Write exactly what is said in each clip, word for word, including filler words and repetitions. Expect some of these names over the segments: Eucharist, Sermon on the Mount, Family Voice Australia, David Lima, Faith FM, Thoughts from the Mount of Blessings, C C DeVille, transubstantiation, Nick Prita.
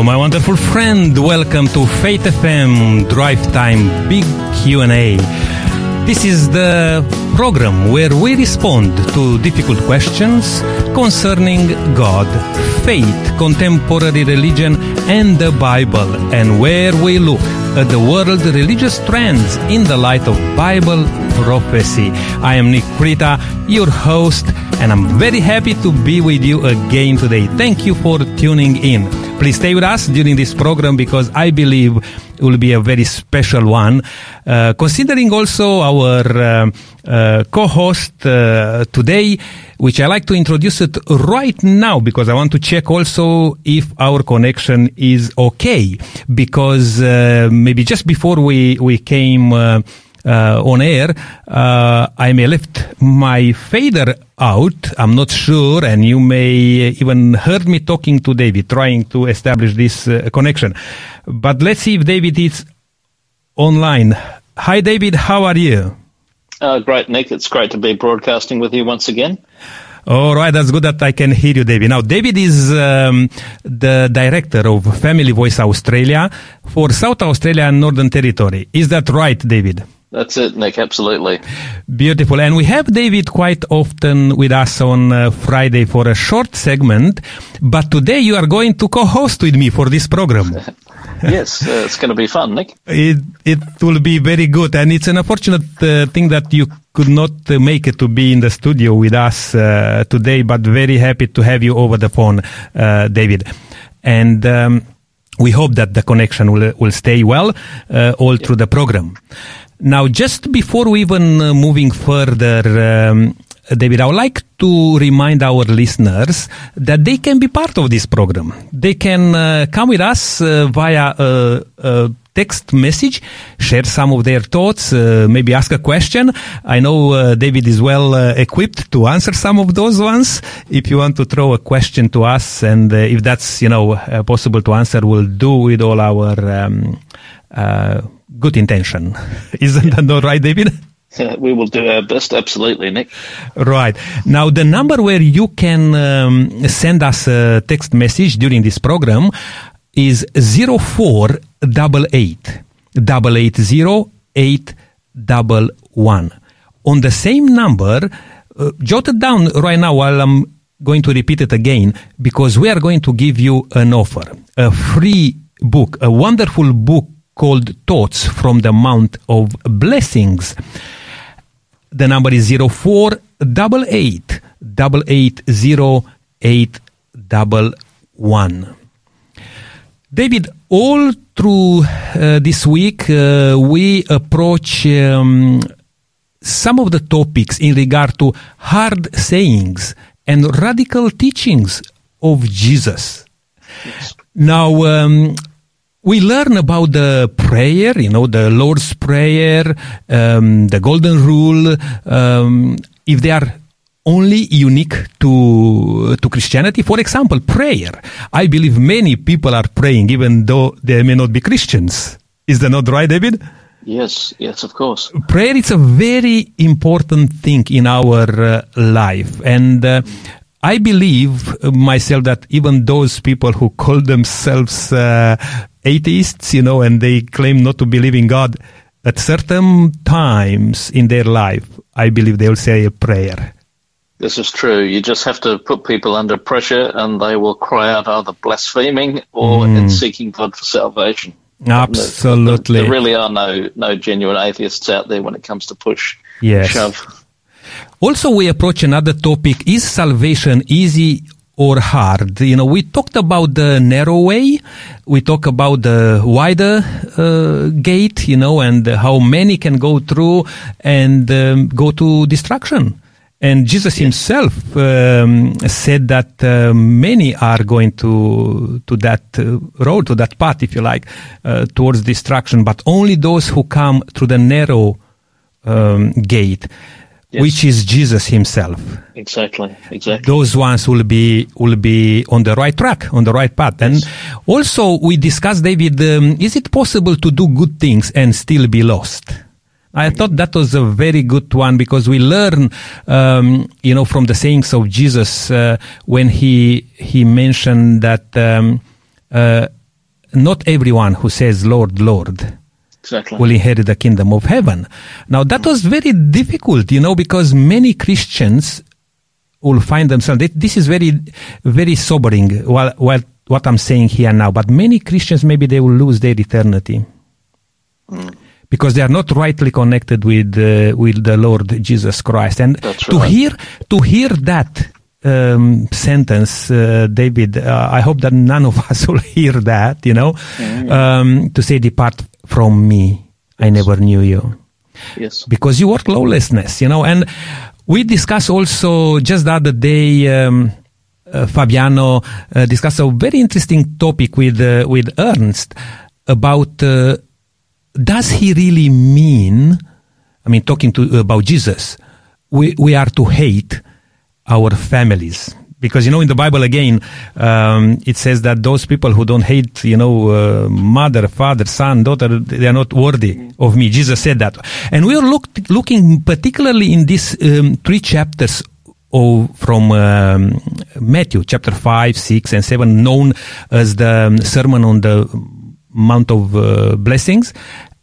Hello, my wonderful friend. Welcome to Faith F M Drive Time Big Q and A. This is the program where we respond to difficult questions concerning God, faith, contemporary religion, and the Bible, and where we look at the world religious trends in the light of Bible prophecy. I am Nick Prita, your host, and I'm very happy to be with you again today. Thank you for tuning in. Please stay with us during this program because I believe it will be a very special one. Uh, considering also our uh, uh, co-host uh, today, which I like to introduce it right now because I want to check also if our connection is okay. Because uh, maybe just before we, we came uh, uh, on air, uh, I may left my fader out. I'm not sure, and you may even heard me talking to David, trying to establish this uh, connection. But let's see if David is online. Hi, David. How are you? Uh, great, Nick. It's great to be broadcasting with you once again. All right, that's good that I can hear you, David. Now, David is um, the director of Family Voice Australia for South Australia and Northern Territory. Is that right, David? That's it, Nick. Absolutely. Beautiful. And we have David quite often with us on uh, Friday for a short segment, but today you are going to co-host with me for this program. Yes, uh, it's going to be fun, Nick. It it will be very good. And it's an unfortunate uh, thing that you could not uh, make it to be in the studio with us uh, today, but very happy to have you over the phone, uh, David. And um, we hope that the connection will, will stay well uh, all yeah. through the program. Now, just before we even uh, moving further, um, David, I would like to remind our listeners that they can be part of this program. They can uh, come with us uh, via a, a text message, share some of their thoughts, uh, maybe ask a question. I know uh, David is well uh, equipped to answer some of those ones. If you want to throw a question to us, and uh, if that's, you know, uh, possible to answer, we'll do with all our um, uh good intention. Isn't yeah. that not right, David? Yeah, we will do our best. Absolutely, Nick. Right. Now, the number where you can um, send us a text message during this program is zero four eight eight eight eight zero eight one one. On the same number, uh, jot it down right now while I'm going to repeat it again, because we are going to give you an offer, a free book, a wonderful book called Thoughts from the Mount of Blessings. The number is zero four eight eight eight eight zero eight one one. David, all through uh, this week, uh, we approach um, some of the topics in regard to hard sayings and radical teachings of Jesus. Yes. Now, um, we learn about the prayer, you know, the Lord's Prayer, um, the Golden Rule, um, if they are only unique to to Christianity. For example, prayer. I believe many people are praying, even though they may not be Christians. Is that not right, David? Yes, yes, of course. Prayer is a very important thing in our uh, life. And uh, I believe myself that even those people who call themselves uh, atheists, you know, and they claim not to believe in God, at certain times in their life, I believe they'll say a prayer. This is true. You just have to put people under pressure and they will cry out either blaspheming or mm. in seeking God for salvation. Absolutely. There, there really are no, no genuine atheists out there when it comes to push yes. shove. Also, we approach another topic. Is salvation easy or hard? You know, we talked about the narrow way. We talk about the wider uh, gate, you know, and how many can go through and um, go to destruction. And Jesus himself um, said that uh, many are going to to that uh, road, to that path, if you like, uh, towards destruction, but only those who come through the narrow um, gate. Yes. Which is Jesus himself. Exactly, exactly. Those ones will be will be on the right track, on the right path. Yes. And also we discussed, David, um, is it possible to do good things and still be lost? I thought that was a very good one because we learn, um, you know, from the sayings of Jesus uh, when he he mentioned that um, uh, not everyone who says, Lord, Lord, exactly, will inherit the kingdom of heaven. Now, that was very difficult, you know, because many Christians will find themselves, this is very, very sobering, what, what, what I'm saying here now, but many Christians, maybe they will lose their eternity. Mm. Because they are not rightly connected with uh, with the Lord Jesus Christ, and That's to right. hear to hear that um, sentence, uh, David, uh, I hope that none of us will hear that. You know, yeah, yeah. Um, to say, "Depart from me, yes. I never knew you." Yes, because you work lawlessness. You know, and we discussed also just the other day. Um, uh, Fabiano uh, discussed a very interesting topic with uh, with Ernst about. Uh, Does he really mean, I mean, talking to about Jesus, we, we are to hate our families? Because, you know, in the Bible, again, um, it says that those people who don't hate, you know, uh, mother, father, son, daughter, they are not worthy of me. Jesus said that. And we are looked, looking particularly in these um, three chapters of, from um, Matthew, chapter five, six, and seven, known as the Sermon on the Mount of uh, Blessings,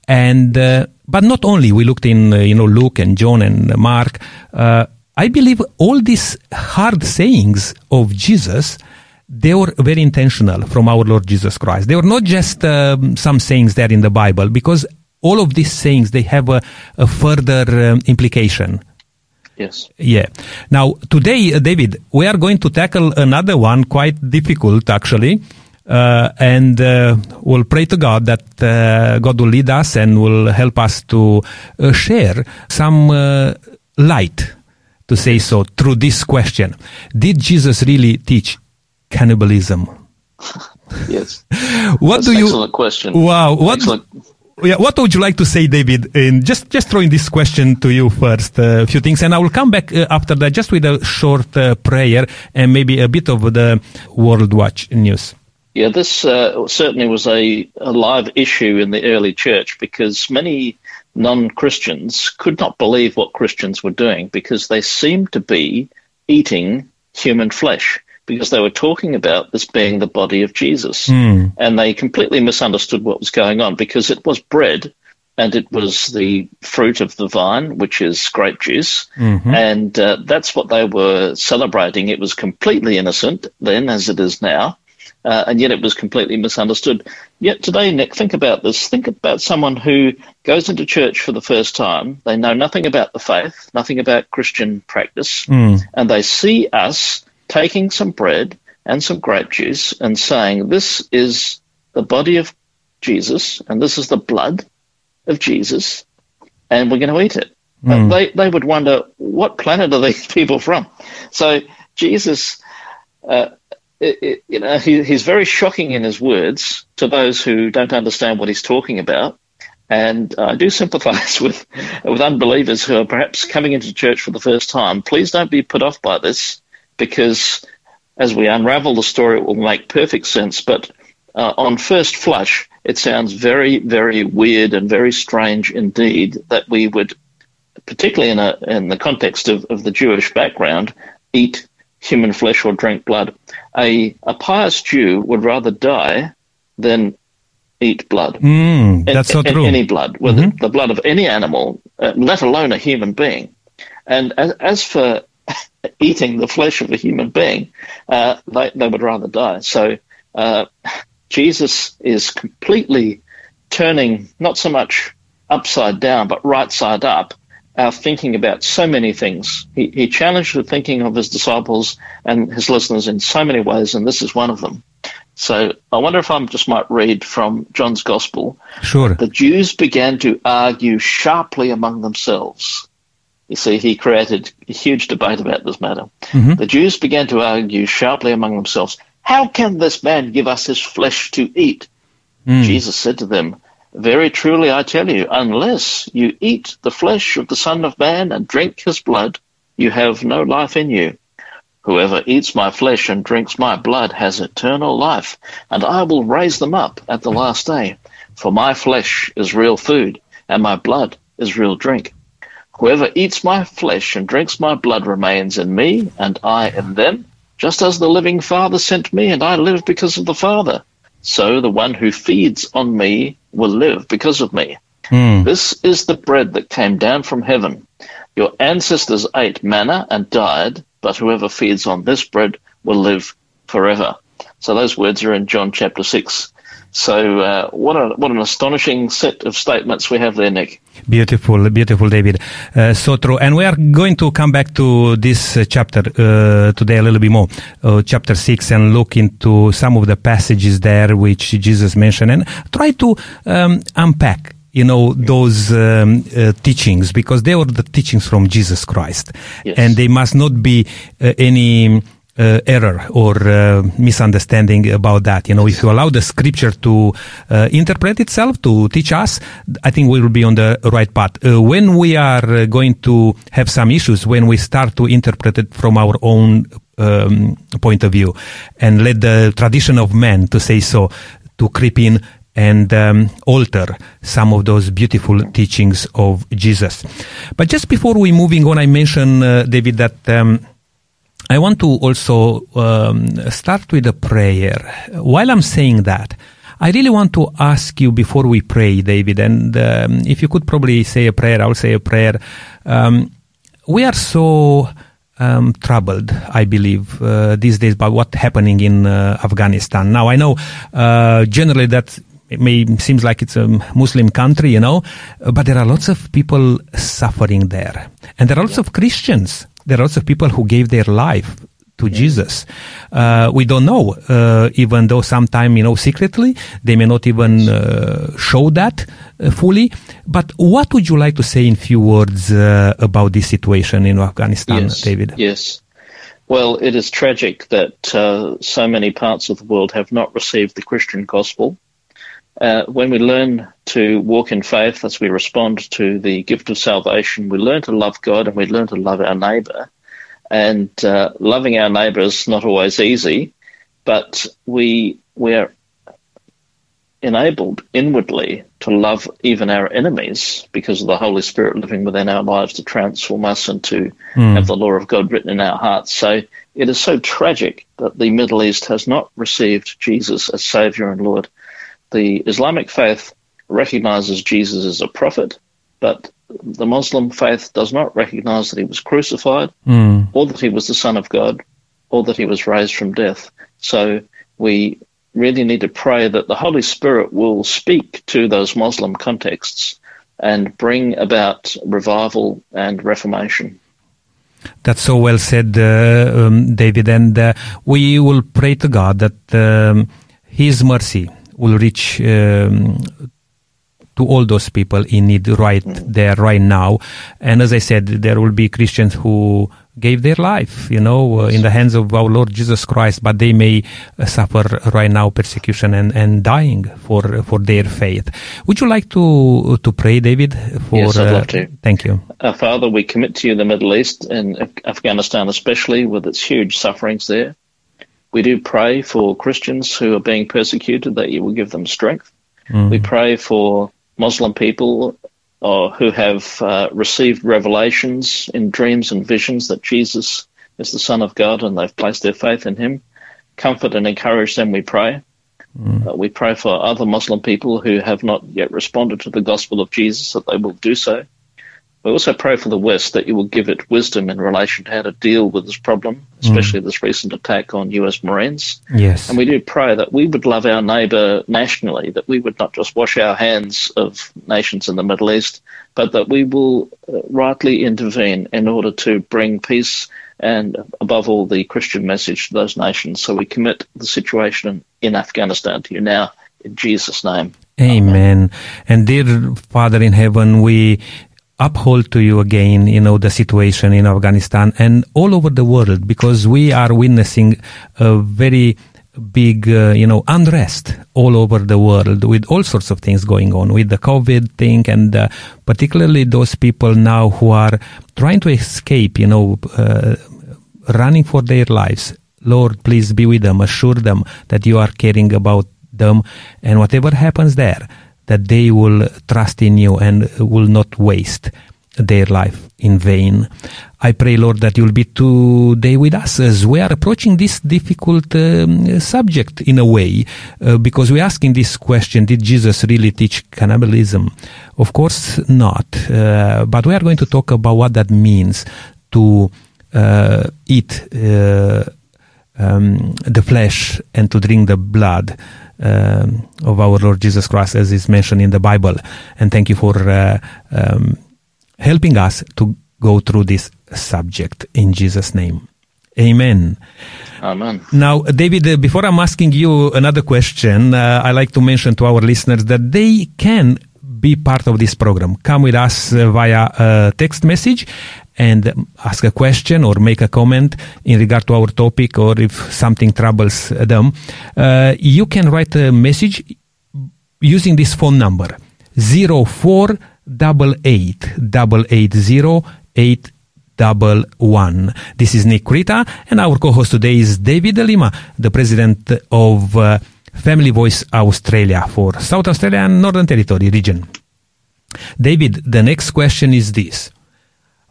and uh, but not only. We looked in uh, you know Luke and John and Mark. Uh, I believe all these hard sayings of Jesus, they were very intentional from our Lord Jesus Christ. They were not just um, some sayings there in the Bible, because all of these sayings, they have a, a further um, implication. Yes. Yeah. Now today, uh, David, we are going to tackle another one quite difficult, actually. Uh, and uh, we'll pray to God that uh, God will lead us and will help us to uh, share some uh, light, to say so, through this question. Did Jesus really teach cannibalism? Yes. What That's do an you? Excellent question. Wow. What? Excellent. Yeah. What would you like to say, David? And just just throwing this question to you first, a uh, few things, and I will come back uh, after that, just with a short uh, prayer and maybe a bit of the World Watch news. Yeah, this uh, certainly was a, a live issue in the early church, because many non-Christians could not believe what Christians were doing, because they seemed to be eating human flesh, because they were talking about this being the body of Jesus. Mm. And they completely misunderstood what was going on, because it was bread and it was the fruit of the vine, which is grape juice, mm-hmm. and uh, that's what they were celebrating. It was completely innocent then, as it is now. Uh, and yet it was completely misunderstood. Yet today, Nick, think about this. Think about someone who goes into church for the first time. They know nothing about the faith, nothing about Christian practice, mm. and they see us taking some bread and some grape juice and saying, this is the body of Jesus and this is the blood of Jesus, and we're going to eat it. Mm. And they, they would wonder, what planet are these people from? So Jesus... Uh, It, it, you know, he, he's very shocking in his words to those who don't understand what he's talking about, and I do sympathise with with unbelievers who are perhaps coming into church for the first time. Please don't be put off by this, because as we unravel the story, it will make perfect sense. But uh, on first flush, it sounds very, very weird and very strange indeed that we would, particularly in a in the context of, of the Jewish background, eat human flesh or drink blood. A a pious Jew would rather die than eat blood. Mm, that's a, so a, true. Any blood, whether mm-hmm. the blood of any animal, uh, let alone a human being. And as, as for eating the flesh of a human being, uh, they, they would rather die. So uh, Jesus is completely turning, not so much upside down, but right side up, our thinking about so many things. He, he challenged the thinking of his disciples and his listeners in so many ways, and this is one of them. So I wonder if I just might read from John's Gospel. Sure. The Jews began to argue sharply among themselves. You see, he created a huge debate about this matter. Mm-hmm. The Jews began to argue sharply among themselves. How can this man give us his flesh to eat? Mm. Jesus said to them, very truly I tell you, unless you eat the flesh of the Son of Man and drink his blood, you have no life in you. Whoever eats my flesh and drinks my blood has eternal life, and I will raise them up at the last day. For my flesh is real food, and my blood is real drink. Whoever eats my flesh and drinks my blood remains in me, and I in them, just as the living Father sent me, and I live because of the Father. so the one who feeds on me will live because of me. Mm. This is the bread that came down from heaven. Your ancestors ate manna and died, but whoever feeds on this bread will live forever. So those words are in John chapter six. So uh, what a, what an astonishing set of statements we have there, Nick. Beautiful, beautiful, David. Uh, so true. And we are going to come back to this uh, chapter uh, today a little bit more, uh, chapter six, and look into some of the passages there which Jesus mentioned and try to um, unpack, you know, those um, uh, teachings, because they were the teachings from Jesus Christ. Yes. And they must not be uh, any... Uh, error or uh, misunderstanding about that. You know, if you allow the scripture to uh, interpret itself, to teach us, I think we will be on the right path. Uh, when we are uh, going to have some issues, when we start to interpret it from our own um, point of view and let the tradition of man, to say so, to creep in and um, alter some of those beautiful teachings of Jesus. But just before we moving on, I mentioned, uh, David, that um, I want to also um, start with a prayer. While I'm saying that, I really want to ask you before we pray, David, and um, if you could probably say a prayer, I'll say a prayer. Um, we are so um, troubled, I believe, uh, these days by what's happening in uh, Afghanistan. Now, I know uh, generally that it may seems like it's a Muslim country, you know, but there are lots of people suffering there. And there are lots yeah. of Christians. There are also people who gave their life to Jesus. Uh, we don't know, uh, even though sometimes, you know, secretly, they may not even uh, show that uh, fully. But what would you like to say in few words uh, about this situation in Afghanistan, yes, David? Yes. Well, it is tragic that uh, so many parts of the world have not received the Christian gospel. Uh, when we learn to walk in faith as we respond to the gift of salvation, we learn to love God and we learn to love our neighbour. And uh, loving our neighbour is not always easy, but we we are enabled inwardly to love even our enemies because of the Holy Spirit living within our lives to transform us and to mm. have the law of God written in our hearts. So it is so tragic that the Middle East has not received Jesus as Saviour and Lord. The Islamic faith recognizes Jesus as a prophet, but the Muslim faith does not recognize that he was crucified, mm. or that he was the Son of God, or that he was raised from death. So we really need to pray that the Holy Spirit will speak to those Muslim contexts and bring about revival and reformation. That's so well said, uh, um, David. And uh, we will pray to God that um, his mercy will reach um, to all those people in need right there, right now. And as I said, there will be Christians who gave their life, you know, uh, in the hands of our Lord Jesus Christ, but they may uh, suffer right now persecution and, and dying for for their faith. Would you like to to pray, David? For, yes, I'd uh, love to. Thank you. Our Father, we commit to you the Middle East and Af- Afghanistan especially, with its huge sufferings there. We do pray for Christians who are being persecuted that you will give them strength. Mm-hmm. We pray for Muslim people uh, who have uh, received revelations in dreams and visions that Jesus is the Son of God and they've placed their faith in him. Comfort and encourage them, we pray. Mm-hmm. Uh, we pray for other Muslim people who have not yet responded to the gospel of Jesus that they will do so. We also pray for the West that you will give it wisdom in relation to how to deal with this problem, especially mm. this recent attack on U S Marines. Yes. And we do pray that we would love our neighbour nationally, that we would not just wash our hands of nations in the Middle East, but that we will rightly intervene in order to bring peace and, above all, the Christian message to those nations. So we commit the situation in Afghanistan to you now, in Jesus' name. Amen. Amen. And dear Father in heaven, we uphold to you again, you know, the situation in Afghanistan and all over the world, because we are witnessing a very big, uh, you know, unrest all over the world with all sorts of things going on with the COVID thing and uh, particularly those people now who are trying to escape, you know, uh, running for their lives. Lord, please be with them, assure them that you are caring about them and whatever happens there, that they will trust in you and will not waste their life in vain. I pray, Lord, that you'll be today with us as we are approaching this difficult um, subject in a way, uh, because we're asking this question: did Jesus really teach cannibalism? Of course not, uh, but we are going to talk about what that means to uh, eat uh, um, the flesh and to drink the blood um, of our Lord Jesus Christ, as is mentioned in the Bible. And thank you for uh, um, helping us to go through this subject, in Jesus' name. Amen. Amen. Now, David, before I'm asking you another question, uh, I like to mention to our listeners that they can be part of this program. Come with us uh, via uh, text message and ask a question or make a comment in regard to our topic, or if something troubles them. Uh, you can write a message using this phone number, zero four eight eight eight eight zero eight double one. This is Nick Prita, and our co-host today is David Lima, the president of uh, Family Voice Australia for South Australia and Northern Territory region. David, the next question is this: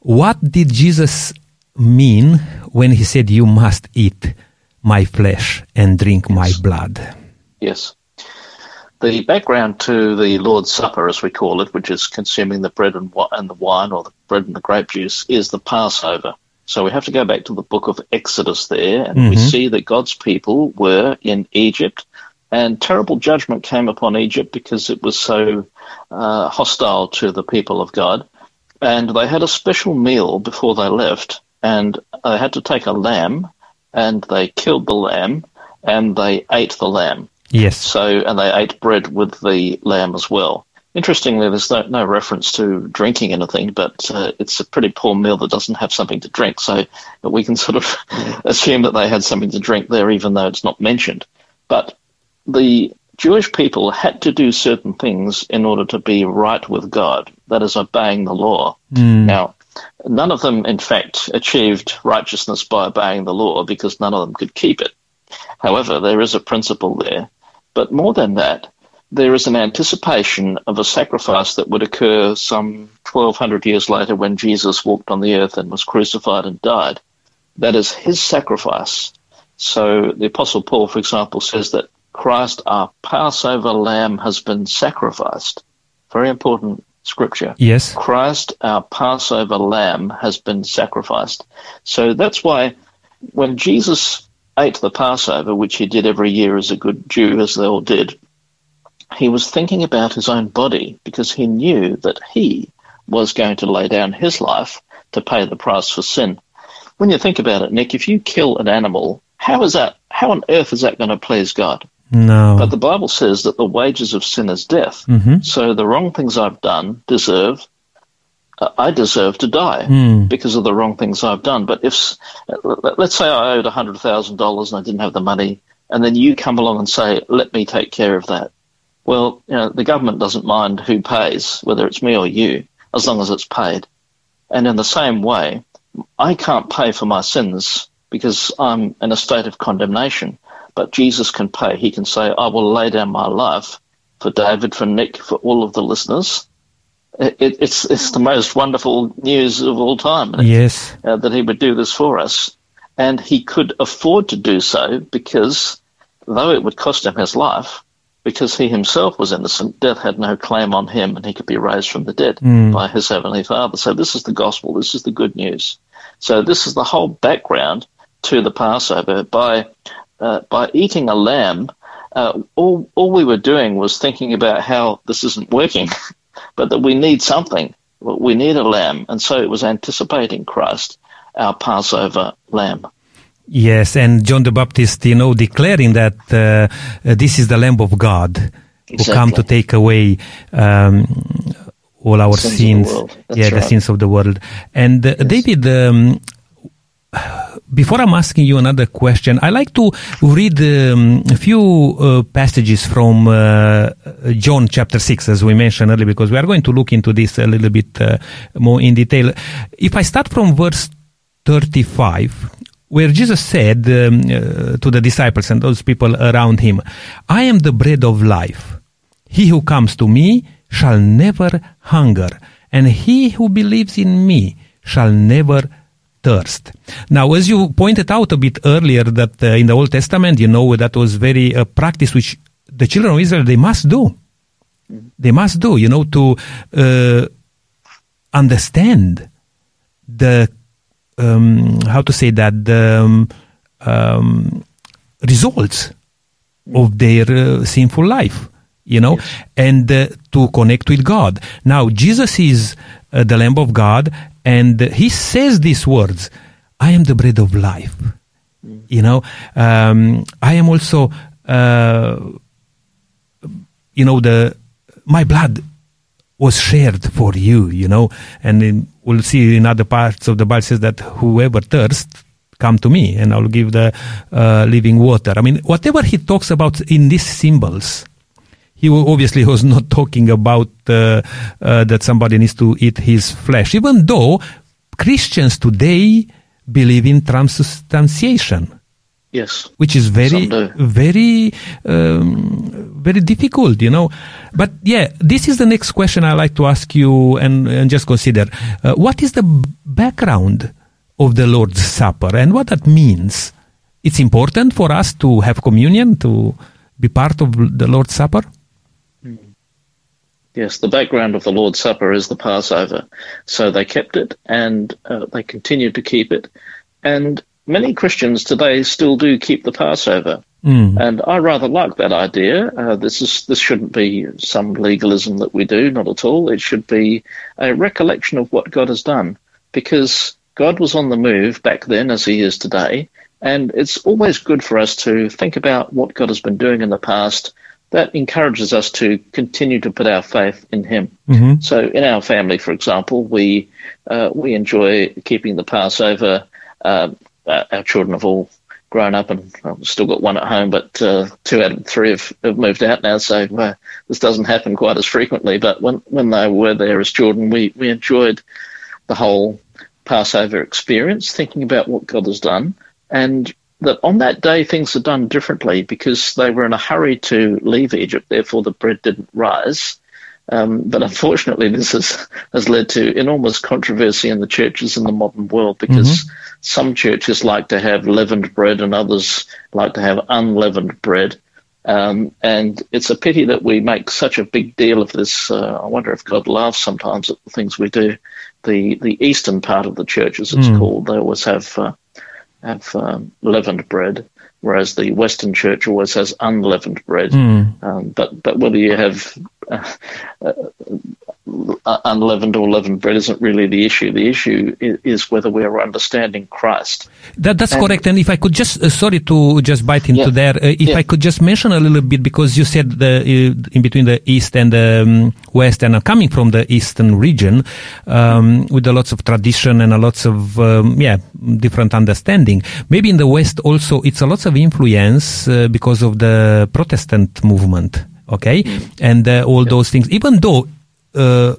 what did Jesus mean when he said, "You must eat my flesh and drink my blood"? Yes. The background to the Lord's Supper, as we call it, which is consuming the bread and, w- and the wine, or the bread and the grape juice, is the Passover. So we have to go back to the book of Exodus there, and mm-hmm. we see that God's people were in Egypt, and terrible judgment came upon Egypt because it was so uh, hostile to the people of God. And they had a special meal before they left, and they had to take a lamb, and they killed the lamb, and they ate the lamb. Yes. So, and they ate bread with the lamb as well. Interestingly, there's no, no reference to drinking anything, but uh, it's a pretty poor meal that doesn't have something to drink. So we can sort of assume that they had something to drink there, even though it's not mentioned. But the Jewish people had to do certain things in order to be right with God. That is, obeying the law. Mm. Now, none of them, in fact, achieved righteousness by obeying the law, because none of them could keep it. However, there is a principle there. But more than that, there is an anticipation of a sacrifice that would occur some twelve hundred years later when Jesus walked on the earth and was crucified and died. That is his sacrifice. So the Apostle Paul, for example, says that Christ, our Passover lamb, has been sacrificed. Very important scripture. Yes. Christ, our Passover lamb, has been sacrificed. So that's why when Jesus ate the Passover, which he did every year as a good Jew, as they all did, he was thinking about his own body, because he knew that he was going to lay down his life to pay the price for sin. When you think about it, Nick, if you kill an animal, how is that? How on earth is that going to please God? No. But the Bible says that the wages of sin is death. Mm-hmm. So the wrong things I've done deserve I deserve to die mm. because of the wrong things I've done. But if, let's say I owed one hundred thousand dollars and I didn't have the money, and then you come along and say, let me take care of that. Well, you know, the government doesn't mind who pays, whether it's me or you, as long as it's paid. And in the same way, I can't pay for my sins because I'm in a state of condemnation, but Jesus can pay. He can say, I will lay down my life for David, for Nick, for all of the listeners. It, it's it's the most wonderful news of all time. Yes, uh, that he would do this for us, and he could afford to do so because, though it would cost him his life, because he himself was innocent, death had no claim on him, and he could be raised from the dead mm. by his heavenly Father. So this is the gospel. This is the good news. So this is the whole background to the Passover. By uh, by eating a lamb, uh, all all we were doing was thinking about how this isn't working. But that we need something. We need a lamb. And so it was anticipating Christ, our Passover lamb. Yes, and John the Baptist, you know, declaring that uh, this is the Lamb of God exactly. who come to take away um, all our sins. sins. The yeah, right. the sins of the world. And uh, yes. David, um, before I'm asking you another question, I like to read um, a few uh, passages from uh, John chapter six, as we mentioned earlier, because we are going to look into this a little bit uh, more in detail. If I start from verse thirty-five, where Jesus said um, uh, to the disciples and those people around him, I am the bread of life. He who comes to me shall never hunger, and he who believes in me shall never thirst. Now, as you pointed out a bit earlier, that uh, in the Old Testament, you know, that was very a uh, practice which the children of Israel, they must do. They must do, you know, to uh, understand the, um, how to say that, the um, um, results of their uh, sinful life, you know, yes. and uh, to connect with God. Now, Jesus is uh, the Lamb of God, and he says these words, I am the bread of life, mm. you know. Um, I am also, uh, you know, the my blood was shared for you, you know. And in, we'll see in other parts of the Bible says that whoever thirsts, come to me and I'll give the uh, living water. I mean, whatever he talks about in these symbols, he obviously was not talking about uh, uh, that somebody needs to eat his flesh, even though Christians today believe in transubstantiation. Yes. Which is very, very, um, very difficult, you know. But yeah, this is the next question I like to ask you and, and just consider. Uh, what is the background of the Lord's Supper and what that means? It's important for us to have communion, to be part of the Lord's Supper? Yes, the background of the Lord's Supper is the Passover. So they kept it and uh, they continued to keep it. And many Christians today still do keep the Passover. Mm. And I rather like that idea. Uh, this is this shouldn't be some legalism that we do, not at all. It should be a recollection of what God has done, because God was on the move back then as he is today, and it's always good for us to think about what God has been doing in the past. That encourages us to continue to put our faith in him. Mm-hmm. So in our family, for example, we uh, we enjoy keeping the Passover. Uh, our children have all grown up, and I've still got one at home, but uh, two out of three have, have moved out now, so uh, this doesn't happen quite as frequently. But when, when they were there as children, we, we enjoyed the whole Passover experience, thinking about what God has done, and that on that day things are done differently because they were in a hurry to leave Egypt, therefore the bread didn't rise. Um, but unfortunately this has, has led to enormous controversy in the churches in the modern world, because mm-hmm. some churches like to have leavened bread and others like to have unleavened bread. Um, and it's a pity that we make such a big deal of this. Uh, I wonder if God laughs sometimes at the things we do. The the eastern part of the church, as it's mm. called, they always have uh, have um, leavened bread, whereas the Western church always has unleavened bread. Mm. Um, but but whether you have uh, uh, unleavened or leavened bread isn't really the issue. The issue is, is whether we are understanding Christ. That that's and, correct. And if I could just uh, sorry to just bite into yeah, there, uh, if yeah. I could just mention a little bit, because you said the uh, in between the East and the um, West, and I'm coming from the Eastern region um, with a lots of tradition and a lots of um, yeah different understanding. Maybe in the West also it's a lots of influence uh, because of the Protestant movement. Okay, and uh, all those things, even though uh,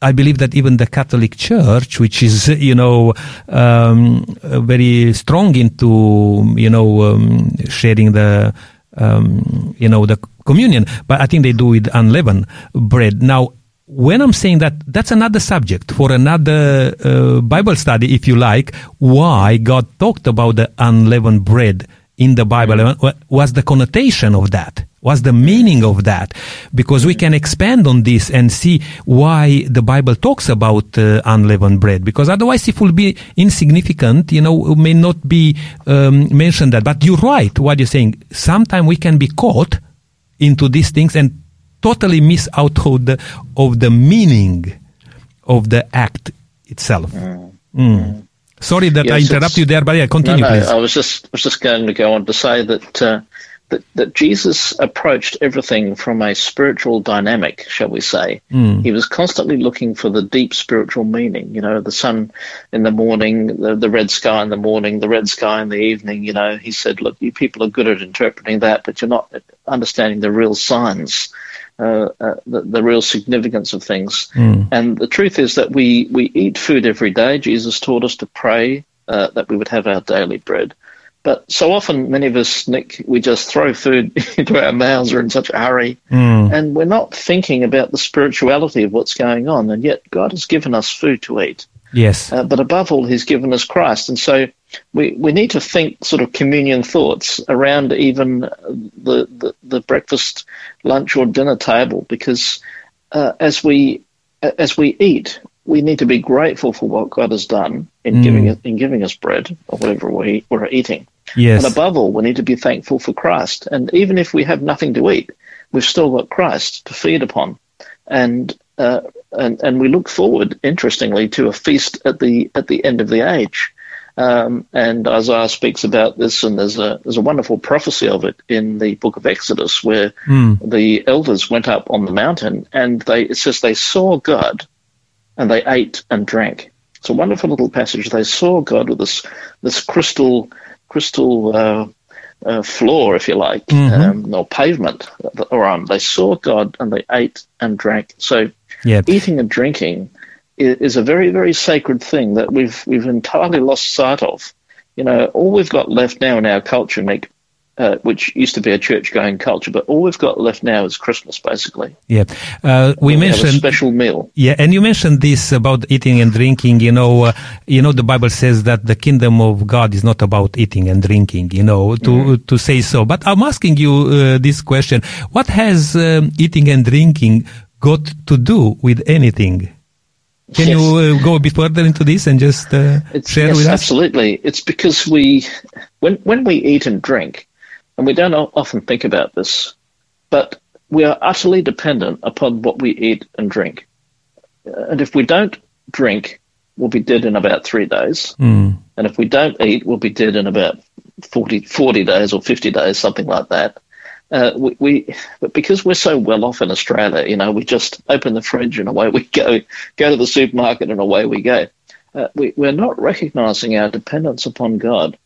I believe that even the Catholic Church, which is, you know, um, very strong into, you know, um, sharing the, um, you know, the communion, but I think they do it unleavened bread. Now, when I'm saying that, that's another subject for another uh, Bible study, if you like, why God talked about the unleavened bread in the Bible. What was the connotation of that? What's the meaning of that? Because we can expand on this and see why the Bible talks about uh, unleavened bread. Because otherwise it will be insignificant, you know, may not be um, mentioned that. But you're right, what you're saying. Sometimes we can be caught into these things and totally miss out of the, of the meaning of the act itself. Mm. Sorry that yes, I interrupt you there, but yeah, continue, no, no, please. I was just, I was just going to go on to say that... Uh, That, that Jesus approached everything from a spiritual dynamic, shall we say. Mm. He was constantly looking for the deep spiritual meaning, you know, the sun in the morning, the, the red sky in the morning, the red sky in the evening, you know. He said, look, you people are good at interpreting that, but you're not understanding the real signs, uh, uh, the, the real significance of things. Mm. And the truth is that we, we eat food every day. Jesus taught us to pray uh, that we would have our daily bread. But so often, many of us, Nick, we just throw food into our mouths, or in such a hurry, mm. and we're not thinking about the spirituality of what's going on. And yet, God has given us food to eat. Yes. Uh, but above all, He's given us Christ. And so we, we need to think sort of communion thoughts around even the, the, the breakfast, lunch, or dinner table, because uh, as we as we eat, we need to be grateful for what God has done in mm. giving us, in giving us bread or whatever we we're eating. Yes. And above all, we need to be thankful for Christ. And even if we have nothing to eat, we've still got Christ to feed upon. And uh, and and we look forward, interestingly, to a feast at the at the end of the age. Um, and Isaiah speaks about this, and there's a there's a wonderful prophecy of it in the book of Exodus, where mm. the elders went up on the mountain, and they it says they saw God. And they ate and drank. It's a wonderful little passage. They saw God with this this crystal crystal uh, uh, floor, if you like, mm-hmm. um, or pavement. Or um, they saw God and they ate and drank. So yep. eating and drinking is, is a very, very sacred thing that we've we've entirely lost sight of. You know, all we've got left now in our culture, Nick, Uh, which used to be a church-going culture, but all we've got left now is Christmas, basically. Yeah, uh, we, we mentioned have a special meal. Yeah, and you mentioned this about eating and drinking. You know, uh, you know, the Bible says that the kingdom of God is not about eating and drinking. You know, to mm. to say so. But I'm asking you uh, this question: what has um, eating and drinking got to do with anything? Can yes. you uh, go a bit further into this and just uh, it's, share yes, with us? Absolutely. It's because we, when when we eat and drink. And we don't often think about this, but we are utterly dependent upon what we eat and drink. And if we don't drink, we'll be dead in about three days. Mm. And if we don't eat, we'll be dead in about forty, forty days or fifty days, something like that. Uh, we, we, but because we're so well off in Australia, you know, we just open the fridge and away we go, go to the supermarket and away we go. Uh, we, we're not recognising our dependence upon God.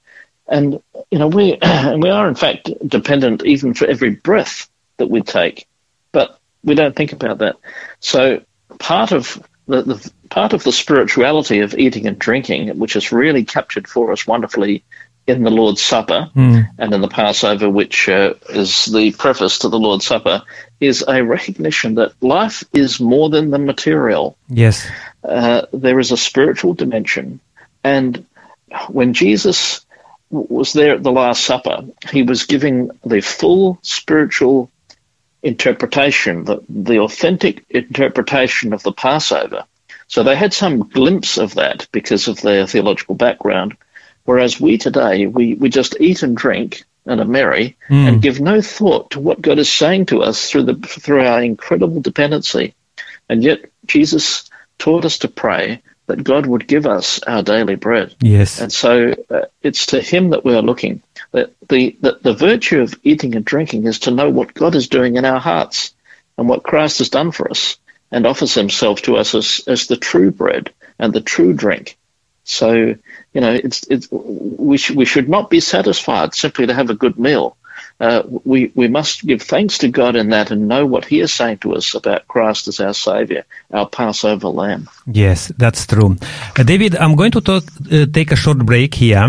And, you know, we and we are, in fact, dependent even for every breath that we take, but we don't think about that. So part of the, the part of the spirituality of eating and drinking, which is really captured for us wonderfully in the Lord's Supper mm. and in the Passover, which uh, is the preface to the Lord's Supper, is a recognition that life is more than the material. Yes. Uh, there is a spiritual dimension. And when Jesus was there at the Last Supper, he was giving the full spiritual interpretation, the, the authentic interpretation of the Passover. So they had some glimpse of that because of their theological background, whereas we today, we, we just eat and drink and are merry mm. and give no thought to what God is saying to us through the through our incredible dependency. And yet Jesus taught us to pray that God would give us our daily bread. Yes. And so uh, it's to him that we are looking. The, the, the, the virtue of eating and drinking is to know what God is doing in our hearts and what Christ has done for us, and offers himself to us as, as the true bread and the true drink. So, you know, it's, it's we, sh- we should not be satisfied simply to have a good meal. Uh, we, we must give thanks to God in that and know what he is saying to us about Christ as our Saviour, our Passover Lamb. Yes, that's true. Uh, David, I'm going to talk, uh, take a short break here.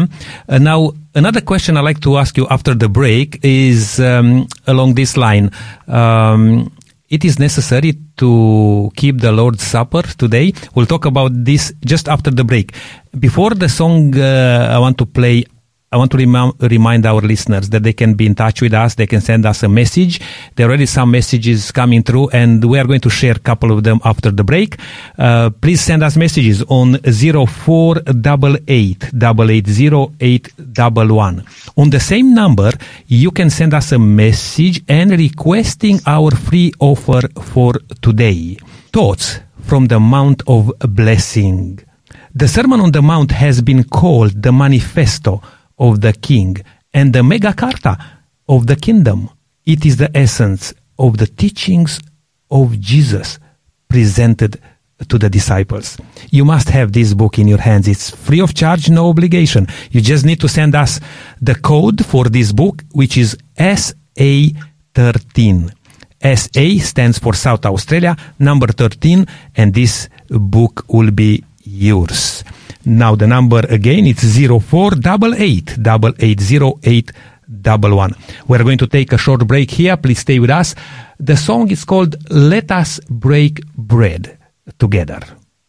Uh, now, another question I'd like to ask you after the break is um, along this line. Um, it is necessary to keep the Lord's Supper today. We'll talk about this just after the break. Before the song uh, I want to play, I want to rem- remind our listeners that they can be in touch with us. They can send us a message. There are already some messages coming through, and we are going to share a couple of them after the break. Uh, please send us messages on zero four eight eight eight zero eight one one. On the same number, you can send us a message and requesting our free offer for today. Thoughts from the Mount of Blessing. The Sermon on the Mount has been called the Manifesto of the King and the Mega Carta of the Kingdom. It is the essence of the teachings of Jesus presented to the disciples. You must have this book in your hands. It's free of charge, no obligation. You just need to send us the code for this book, which is S A thirteen. S A stands for South Australia, number thirteen, and this book will be yours. Now the number again, it's zero four eight eight eight eight zero eight one one. We're going to take a short break here. Please stay with us. The song is called Let Us Break Bread Together.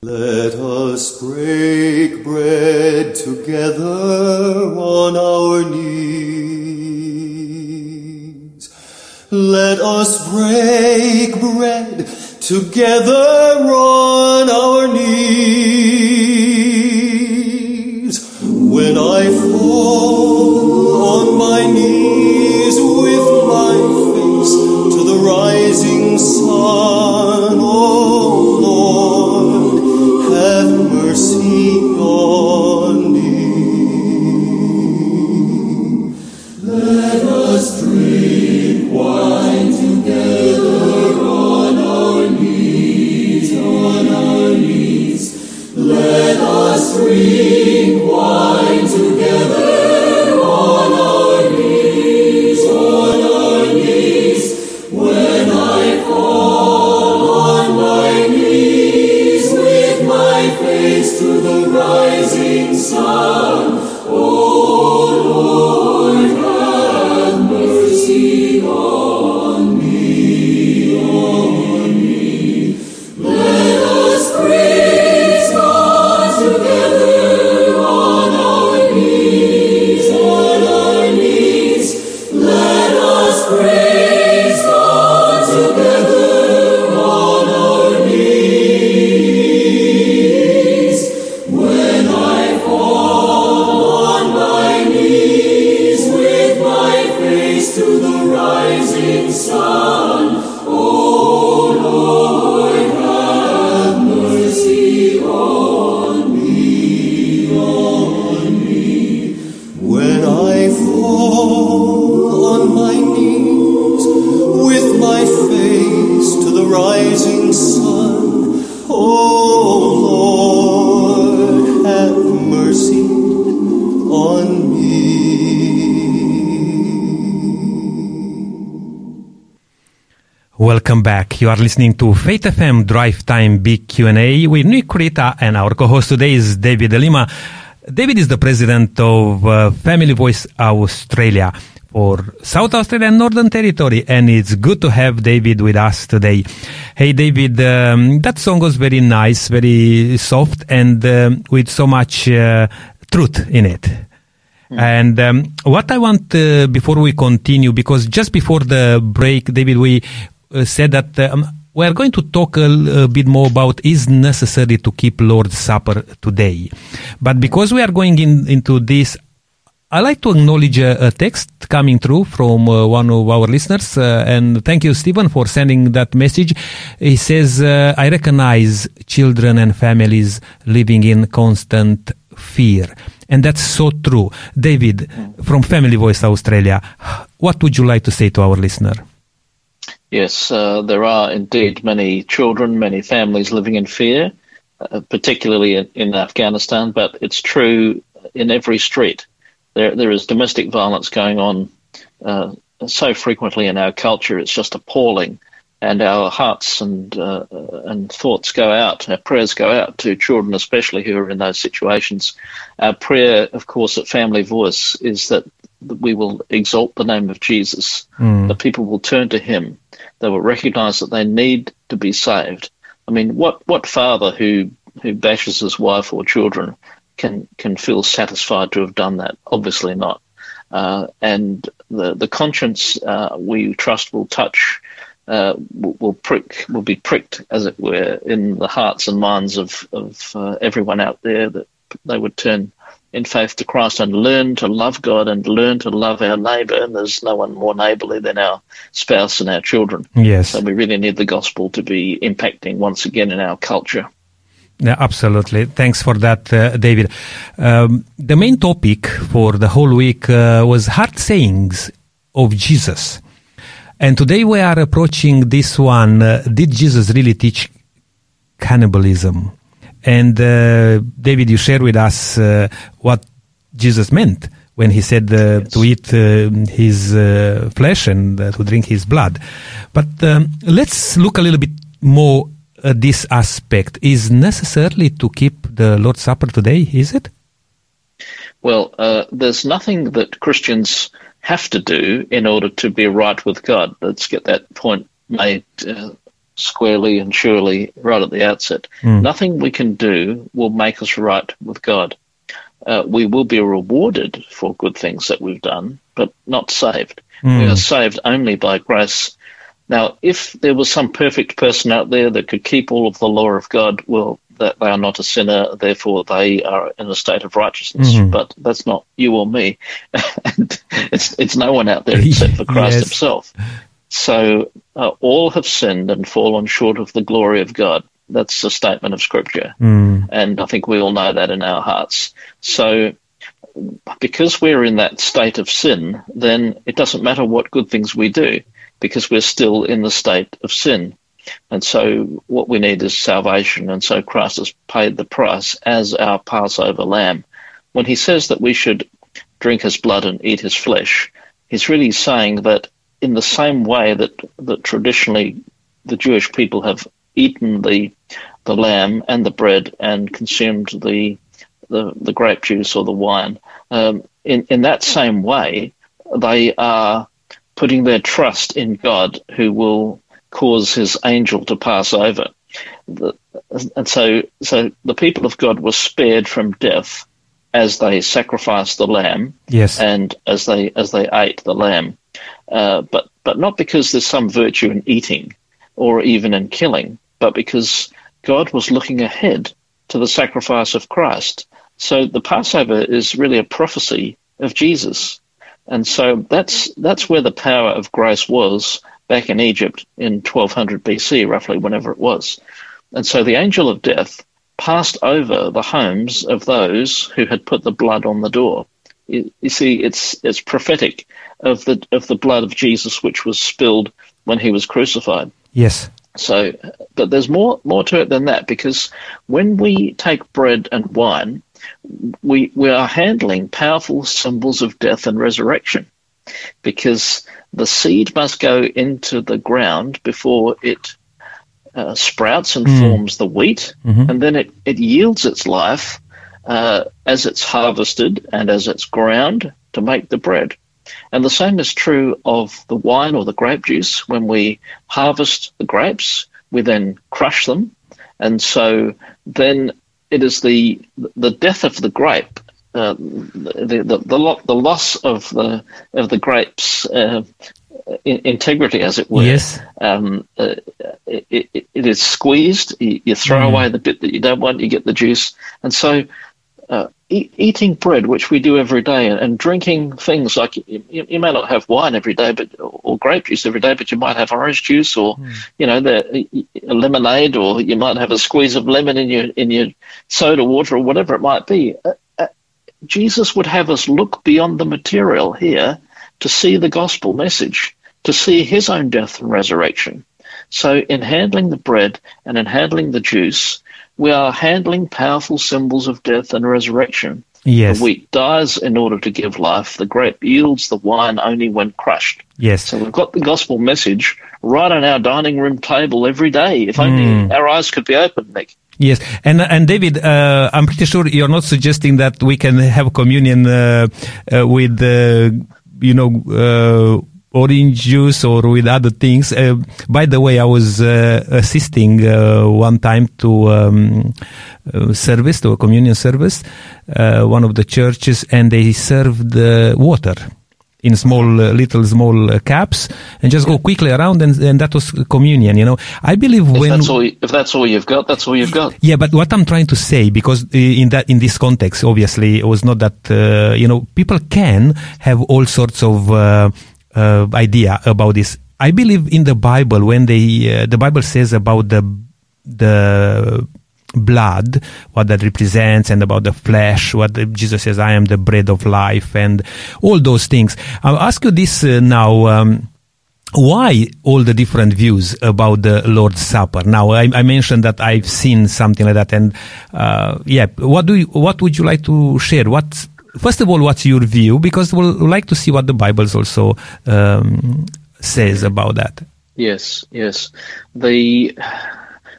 Let us break bread together on our knees. Let us break bread together on our knees. When I fall on my knees with my face to the rising sun, oh Lord, have mercy on me. Let us drink wine together on our knees, on our knees. Let us drink wine together on our knees, on our knees. When I fall on my knees with my face to the rising sun, oh Lord, have mercy on me, on me. Let us praise God together on our knees, on our knees. Let us praise God together on our knees. When I fall on my knees with my face to the rising sun, oh Lord, have mercy on me, on me. When I fall on my knees with my face to the rising sun, oh Lord, have mercy on me. Welcome back. You are listening to Faith F M Drive Time Big Q and A with Nick Prita, and our co-host today is David Lima. David is the president of uh, Family Voice Australia for South Australia and Northern Territory, and it's good to have David with us today. Hey David, um, that song was very nice, very soft, and um, with so much uh, truth in it. Mm. And um, what I want, uh, before we continue, because just before the break, David, we uh, said that um, we're going to talk a, a bit more about is necessary to keep Lord's Supper today. But because we are going in, into this, I like to acknowledge a, a text coming through from uh, one of our listeners, uh, and thank you, Stephen, for sending that message. He says, uh, I recognize children and families living in constant fear. And that's so true. David, from Family Voice Australia, what would you like to say to our listener? Yes, uh, there are indeed many children, many families living in fear, uh, particularly in, in Afghanistan, but it's true in every street. There, there is domestic violence going on uh, so frequently in our culture. It's just appalling, and our hearts and uh, and thoughts go out. Our prayers go out to children, especially who are in those situations. Our prayer, of course, at Family Voice is that we will exalt the name of Jesus. Mm. That people will turn to Him. They will recognise that they need to be saved. I mean, what what father who who bashes his wife or children can can feel satisfied to have done that? Obviously not. Uh, and the the conscience uh, we trust will touch, uh, will, will prick, will be pricked, as it were, in the hearts and minds of of uh, everyone out there, that they would turn in faith to Christ and learn to love God and learn to love our neighbour. And there's no one more neighbourly than our spouse and our children. Yes. So we really need the gospel to be impacting once again in our culture. Yeah, absolutely. Thanks for that, uh, David. Um, the main topic for the whole week uh, was hard sayings of Jesus. And today we are approaching this one. Uh, did Jesus really teach cannibalism? And uh, David, you share with us uh, what Jesus meant when he said uh, yes. to eat uh, his uh, flesh and uh, to drink his blood. But um, let's look a little bit more uh, this aspect is necessarily to keep the Lord's Supper today, is it? Well, uh, there's nothing that Christians have to do in order to be right with God. Let's get that point made uh, squarely and surely right at the outset. Mm. Nothing we can do will make us right with God. Uh, we will be rewarded for good things that we've done, but not saved. Mm. We are saved only by grace. Now, if there was some perfect person out there that could keep all of the law of God, well, that they are not a sinner, therefore they are in a state of righteousness. Mm-hmm. But that's not you or me. And it's it's no one out there except for Christ yes. himself. So uh, all have sinned and fallen short of the glory of God. That's a statement of Scripture. Mm. And I think we all know that in our hearts. So because we're in that state of sin, then it doesn't matter what good things we do, because we're still in the state of sin. And so what we need is salvation, and so Christ has paid the price as our Passover lamb. When he says that we should drink his blood and eat his flesh, he's really saying that in the same way that, that traditionally the Jewish people have eaten the the lamb and the bread and consumed the the, the grape juice or the wine, um, in, in that same way they are putting their trust in God, who will cause his angel to pass over. The, and so so the people of God were spared from death as they sacrificed the lamb yes. and as they as they ate the lamb. Uh, but, but not because there's some virtue in eating or even in killing, but because God was looking ahead to the sacrifice of Christ. So the Passover is really a prophecy of Jesus. And so that's that's where the power of grace was back in Egypt in twelve hundred B C, roughly, whenever it was. And so the angel of death passed over the homes of those who had put the blood on the door. You, you see, it's it's prophetic of the of the blood of Jesus, which was spilled when he was crucified. Yes. So, but there's more more to it than that, because when we take bread and wine, we we are handling powerful symbols of death and resurrection, because the seed must go into the ground before it uh, sprouts and mm. forms the wheat, mm-hmm. and then it, it yields its life uh, as it's harvested and as it's ground to make the bread. And the same is true of the wine or the grape juice. When we harvest the grapes, we then crush them, and so then it is the the death of the grape, uh, the, the the lo- the loss of the of the grape's uh, in- integrity, as it were. Yes. Um, uh, it, it, it is squeezed. You, you throw mm. away the bit that you don't want. You get the juice, and so uh, e- eating bread, which we do every day, and, and drinking things like you, you may not have wine every day, but or grape juice every day, but you might have orange juice, or mm. you know, the a lemonade, or you might have a squeeze of lemon in your in your soda water or whatever it might be. Jesus would have us look beyond the material here to see the gospel message, to see his own death and resurrection. So in handling the bread and in handling the juice, we are handling powerful symbols of death and resurrection. Yes. The wheat dies in order to give life. The grape yields the wine only when crushed. Yes. So we've got the gospel message right on our dining room table every day. If only mm. our eyes could be open, Nick. Yes, and and David, uh, I'm pretty sure you're not suggesting that we can have communion uh, uh, with, uh, you know, uh, orange juice or with other things. Uh, by the way, I was uh, assisting uh, one time to um, a service, to a communion service, uh, one of the churches, and they served uh, water in small, uh, little, small uh, caps, and just go quickly around, and, and that was communion, you know. I believe if when... That's all, if that's all you've got, that's all you've got. Yeah, but what I'm trying to say, because in that, in this context, obviously, it was not that, uh, you know, people can have all sorts of uh, uh, idea about this. I believe in the Bible, when they, uh, the Bible says about the the... blood, what that represents, and about the flesh, what Jesus says, I am the bread of life, and all those things. I'll ask you this uh, now, um, why all the different views about the Lord's Supper? Now, I, I mentioned that I've seen something like that, and uh, yeah, what do you, what would you like to share? What, first of all, what's your view? Because we'll like to see what the Bible also um, says about that. Yes, yes. The...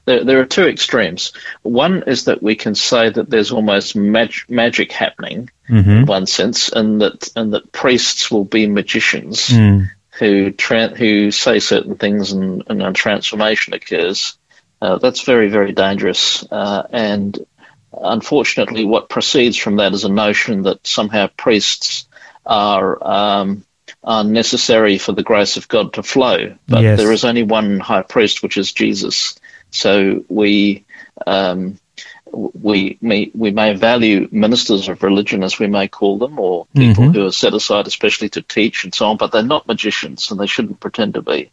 there, there are two extremes. One is that we can say that there's almost mag- magic happening mm-hmm. in one sense, and that and that priests will be magicians mm. who tra- who say certain things and, and a transformation occurs. Uh, that's very, very dangerous. Uh, and unfortunately, what proceeds from that is a notion that somehow priests are um, are necessary for the grace of God to flow. But yes. there is only one high priest, which is Jesus. So we um, we may, we may value ministers of religion, as we may call them, or people mm-hmm. who are set aside especially to teach and so on, but they're not magicians and they shouldn't pretend to be.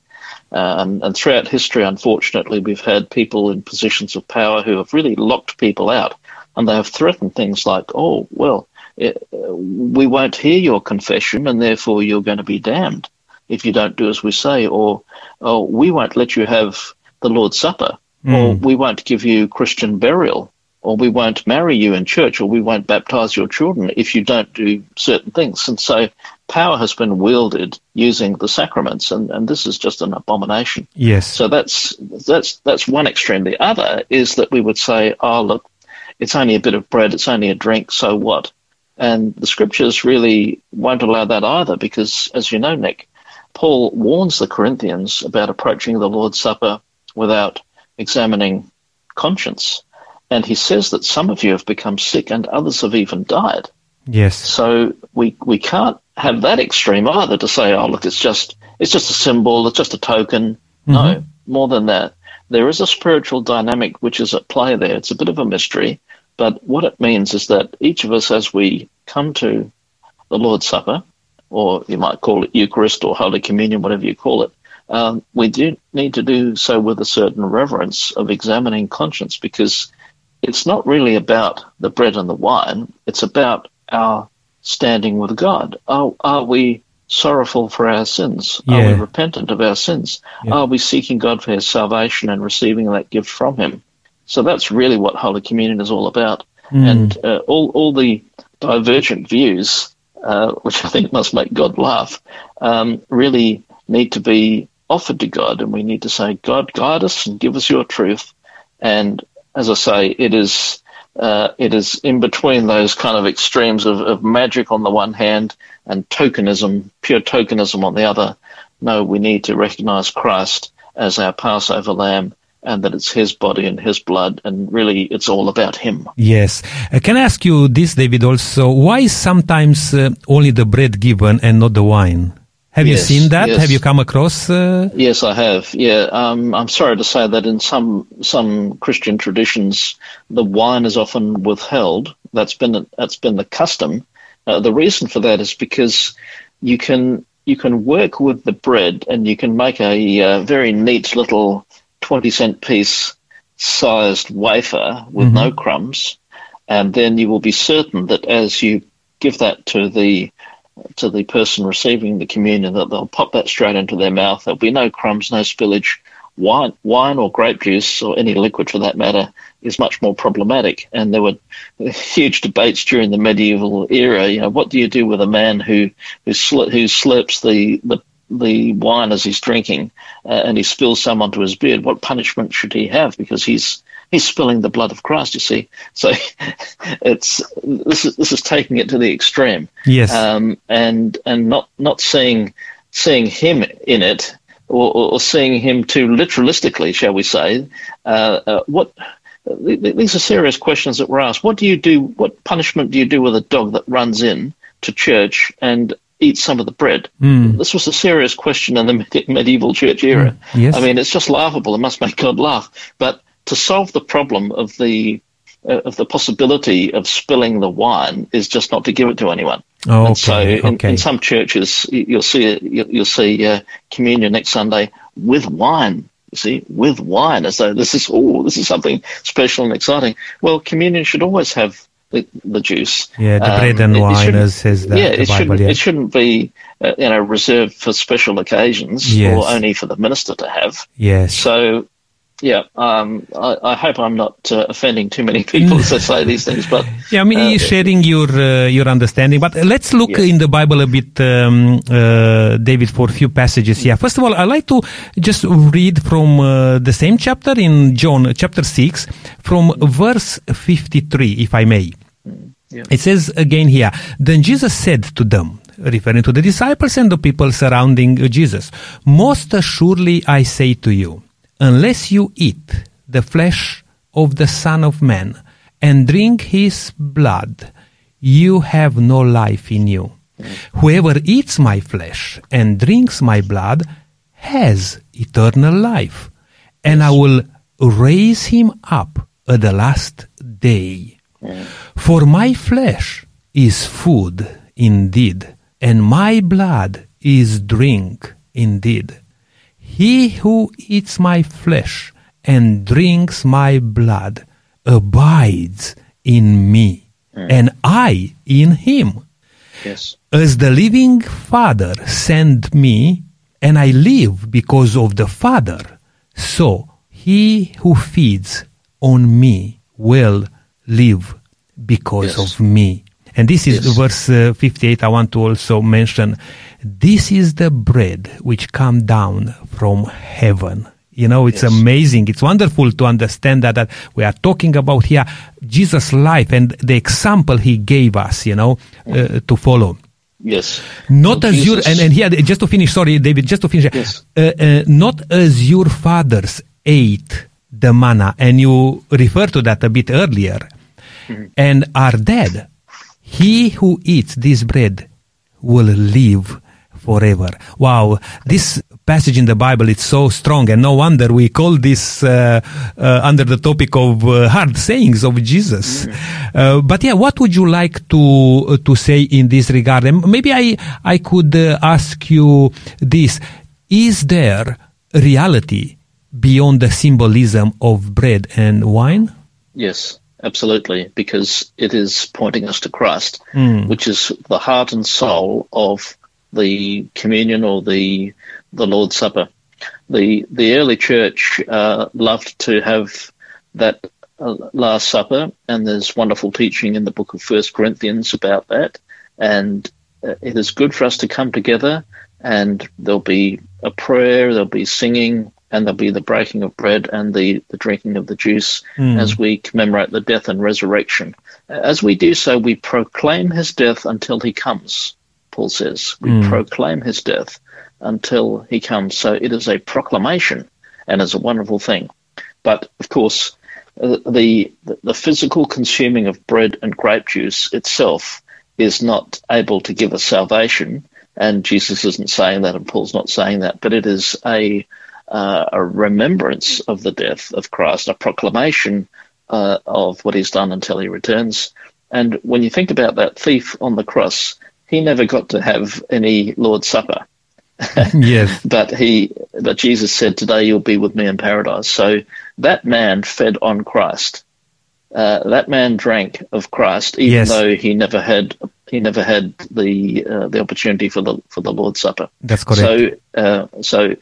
Um, and throughout history, unfortunately, we've had people in positions of power who have really locked people out, and they have threatened things like, oh, well, it, we won't hear your confession and therefore you're going to be damned if you don't do as we say, or oh, we won't let you have the Lord's Supper, mm. or we won't give you Christian burial, or we won't marry you in church, or we won't baptize your children if you don't do certain things. And so power has been wielded using the sacraments, and, and this is just an abomination. Yes. So that's that's that's one extreme. The other is that we would say, oh, look, it's only a bit of bread, it's only a drink, so what? And the scriptures really won't allow that either because, as you know, Nick, Paul warns the Corinthians about approaching the Lord's Supper without examining conscience. And he says that some of you have become sick and others have even died. Yes. So we we can't have that extreme either to say, oh, look, it's just it's just a symbol, it's just a token. Mm-hmm. No, more than that. There is a spiritual dynamic which is at play there. It's a bit of a mystery, but what it means is that each of us, as we come to the Lord's Supper, or you might call it Eucharist or Holy Communion, whatever you call it, um, we do need to do so with a certain reverence of examining conscience, because it's not really about the bread and the wine. It's about our standing with God. Are, are we sorrowful for our sins? Yeah. Are we repentant of our sins? Yeah. Are we seeking God for his salvation and receiving that gift from him? So that's really what Holy Communion is all about. Mm. And uh, all, all the divergent views, uh, which I think must make God laugh, um, really need to be offered to God. And we need to say, God, guide us and give us your truth. And as I say, it is uh, it is in between those kind of extremes of, of magic on the one hand and tokenism, pure tokenism on the other. No, we need to recognise Christ as our Passover lamb, and that it's his body and his blood, and really it's all about him. Yes. Uh, can I ask you this, David, also? Why is sometimes uh, only the bread given and not the wine? Have yes, you seen that? Yes. Have you come across? Uh... Yes, I have. Yeah, um, I'm sorry to say that in some some Christian traditions, the wine is often withheld. That's been that's been the custom. Uh, the reason for that is because you can you can work with the bread and you can make a uh, very neat little twenty cent piece sized wafer with mm-hmm. no crumbs, and then you will be certain that as you give that to the to the person receiving the communion, that they'll pop that straight into their mouth. There'll be no crumbs, no spillage. Wine, wine or grape juice, or any liquid for that matter, is much more problematic. And there were huge debates during the medieval era. You know, what do you do with a man who who, slur, who slurps the, the the wine as he's drinking, uh, and he spills some onto his beard? What punishment should he have? Because he's He's spilling the blood of Christ, you see. So it's this is this is taking it to the extreme. Yes. Um, and and not, not seeing seeing him in it, or, or seeing him too literalistically, shall we say? Uh, uh, what these are serious questions that were asked. What do you do? What punishment do you do with a dog that runs in to church and eat some of the bread? Mm. This was a serious question in the medieval church era. Mm. Yes. I mean, it's just laughable. It must make God laugh, but to solve the problem of the uh, of the possibility of spilling the wine is just not to give it to anyone. Oh, okay, and so in, okay. in some churches, you'll see you'll see uh, communion next Sunday with wine. You see, with wine, as though this is oh, this is something special and exciting. Well, communion should always have the, the juice. Yeah, the um, bread and wine, as says the, yeah, the it Bible. Shouldn't, yeah, it shouldn't be uh, you know reserved for special occasions yes. or only for the minister to have. Yes, so. yeah, um, I, I hope I'm not uh, offending too many people as I say these things. But yeah, I mean, uh, you're sharing your uh, your understanding. But let's look yeah. in the Bible a bit, um, uh, David, for a few passages. Yeah, first of all, I like to just read from uh, the same chapter in John, chapter six, from verse fifty-three, if I may. Yeah. It says again here, "Then Jesus said to them," referring to the disciples and the people surrounding Jesus, "Most surely I say to you, unless you eat the flesh of the Son of Man and drink his blood, you have no life in you. Whoever eats my flesh and drinks my blood has eternal life, and I will raise him up at the last day. For my flesh is food indeed, and my blood is drink indeed. He who eats my flesh and drinks my blood abides in me, mm. and I in him. Yes. As the living Father sent me, and I live because of the Father, so he who feeds on me will live because yes. of me." And this is yes. verse uh, fifty-eight. I want to also mention, this is the bread which comes down from heaven. You know, it's yes. amazing. It's wonderful to understand that, that we are talking about here Jesus' life and the example he gave us, you know, uh, to follow. Yes. Not so as Jesus. your, and, and here, just to finish, sorry, David, just to finish. Yes. Uh, uh, not as your fathers ate the manna, and you referred to that a bit earlier, mm-hmm. and are dead. He who eats this bread will live forever. Wow, this passage in the Bible is so strong, and no wonder we call this uh, uh, under the topic of uh, hard sayings of Jesus. Mm-hmm. Uh, but yeah, what would you like to uh, to say in this regard? And maybe I I could uh, ask you this: is there reality beyond the symbolism of bread and wine? Yes. Absolutely, because it is pointing us to Christ, mm. which is the heart and soul of the communion or the the Lord's Supper. The the early church uh, loved to have that uh, Last Supper, and there's wonderful teaching in the book of First Corinthians about that. And uh, it is good for us to come together, and there'll be a prayer, there'll be singing, and there'll be the breaking of bread and the, the drinking of the juice mm. as we commemorate the death and resurrection. As we do so, we proclaim his death until he comes, Paul says. We mm. proclaim his death until he comes. So it is a proclamation, and it's a wonderful thing. But, of course, uh, the the physical consuming of bread and grape juice itself is not able to give us salvation, and Jesus isn't saying that, and Paul's not saying that, but it is a... Uh, a remembrance of the death of Christ, a proclamation uh, of what he's done until he returns. And when you think about that thief on the cross, he never got to have any Lord's Supper. Yes. But he, but Jesus said, "Today you'll be with me in paradise." So that man fed on Christ. Uh, that man drank of Christ, even yes. though he never had he never had the uh, the opportunity for the for the Lord's Supper. That's correct. So, uh, so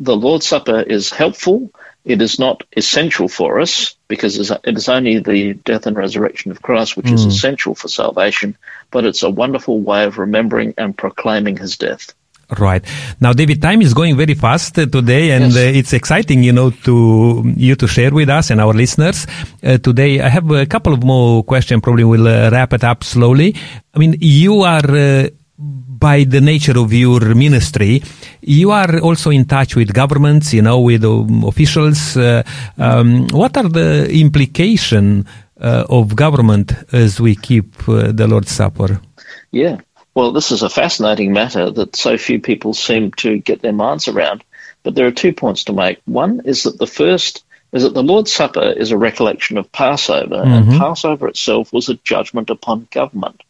the Lord's Supper is helpful. It is not essential for us, because it is only the death and resurrection of Christ which mm. is essential for salvation. But it's a wonderful way of remembering and proclaiming his death. Right. Now, David, time is going very fast uh, today, and yes. uh, it's exciting, you know, to you to share with us and our listeners. Uh, today, I have a couple of more questions. Probably we'll uh, wrap it up slowly. I mean, you are, uh, by the nature of your ministry, you are also in touch with governments, you know, with um, officials. Uh, um, what are the implications uh, of government as we keep uh, the Lord's Supper? Yeah. Well, this is a fascinating matter that so few people seem to get their minds around. But there are two points to make. One is that the first is that the Lord's Supper is a recollection of Passover, mm-hmm. and Passover itself was a judgment upon government.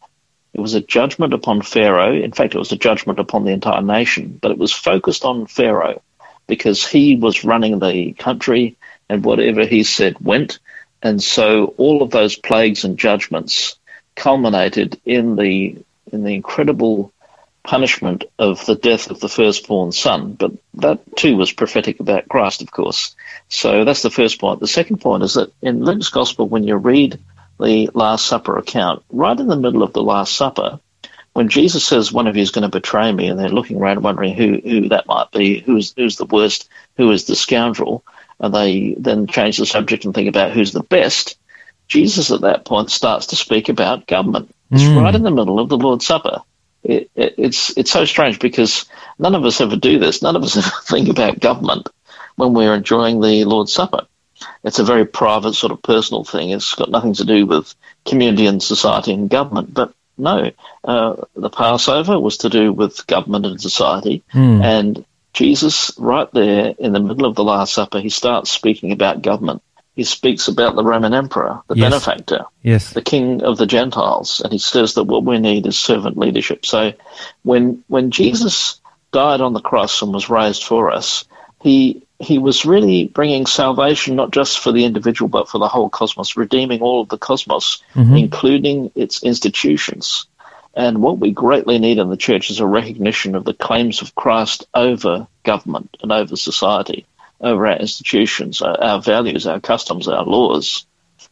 It was a judgment upon Pharaoh. In fact, it was a judgment upon the entire nation, but it was focused on Pharaoh because he was running the country, and whatever he said went. And so all of those plagues and judgments culminated in the in the incredible punishment of the death of the firstborn son, but that too was prophetic about Christ, of course. So that's the first point. The second point is that in Luke's Gospel, when you read the Last Supper account, right in the middle of the Last Supper, when Jesus says one of you is going to betray me, and they're looking around wondering who, who that might be, who's who's the worst, who is the scoundrel, and they then change the subject and think about who's the best, Jesus at that point starts to speak about government. It's mm. right in the middle of the Lord's Supper. It, it, it's it's so strange because none of us ever do this. None of us ever think about government when we're enjoying the Lord's Supper. It's a very private sort of personal thing. It's got nothing to do with community and society and government. But no, uh, the Passover was to do with government and society. Mm. And Jesus, right there in the middle of the Last Supper, he starts speaking about government. He speaks about the Roman emperor, the yes. benefactor, yes. the king of the Gentiles, and he says that what we need is servant leadership. So when when Jesus died on the cross and was raised for us, he he was really bringing salvation not just for the individual but for the whole cosmos, redeeming all of the cosmos, mm-hmm. including its institutions. And what we greatly need in the church is a recognition of the claims of Christ over government and over society, over our institutions, our values, our customs, our laws,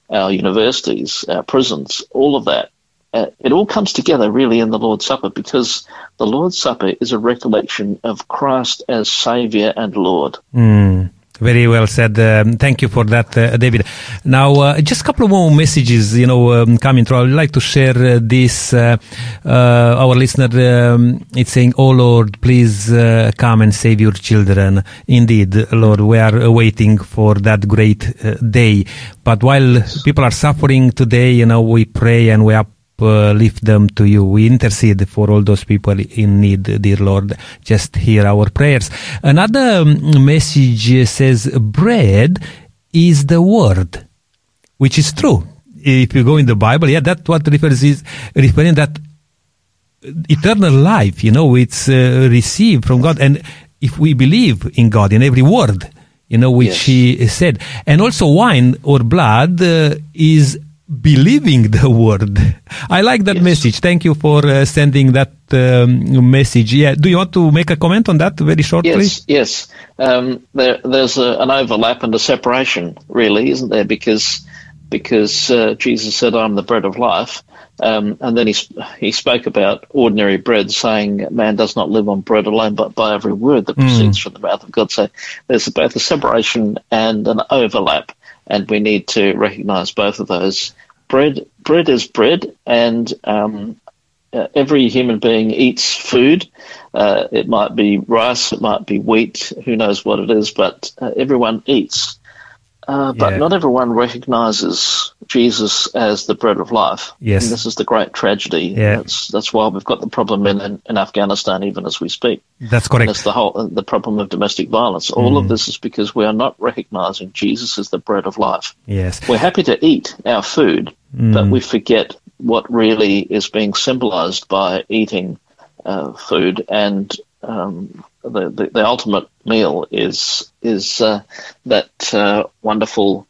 our universities, our prisons, all of that. Uh, it all comes together really in the Lord's Supper, because the Lord's Supper is a recollection of Christ as Saviour and Lord. Mm, very well said. Um, thank you for that, uh, David. Now, uh, just a couple of more messages, you know, um, coming through. I would like to share uh, this. Uh, uh, our listener, um, it's saying, "Oh Lord, please uh, come and save your children." Indeed, Lord, we are waiting for that great uh, day. But while people are suffering today, you know, we pray and we are Uh, lift them to you. We intercede for all those people in need, dear Lord. Just hear our prayers. Another message says, bread is the word, which is true. If you go in the Bible, yeah, that's what refers is referring that eternal life, you know, it's uh, received from God. And if we believe in God, in every word, you know, which yes. he said. And also wine or blood uh, is believing the word. I like that yes. message. Thank you for uh, sending that um, message. Yeah. Do you want to make a comment on that very shortly? Yes, yes. Um, there, there's a, an overlap and a separation, really, isn't there? Because because uh, Jesus said, "I'm the bread of life," um, and then he he spoke about ordinary bread, saying, "Man does not live on bread alone, but by every word that mm. proceeds from the mouth of God." So there's both a separation and an overlap. And we need to recognise both of those. Bread, bread is bread, and um, uh, every human being eats food. Uh, it might be rice, it might be wheat, who knows what it is, but uh, everyone eats. Uh, but yeah. not everyone recognises Jesus as the bread of life. Yes. And this is the great tragedy. Yeah. That's, that's why we've got the problem in, in Afghanistan even as we speak. That's correct. And that's the whole the problem of domestic violence. All mm. of this is because we are not recognising Jesus as the bread of life. Yes. We're happy to eat our food, mm. but we forget what really is being symbolised by eating uh, food. And um, the, the, the ultimate meal is is uh, that uh, wonderful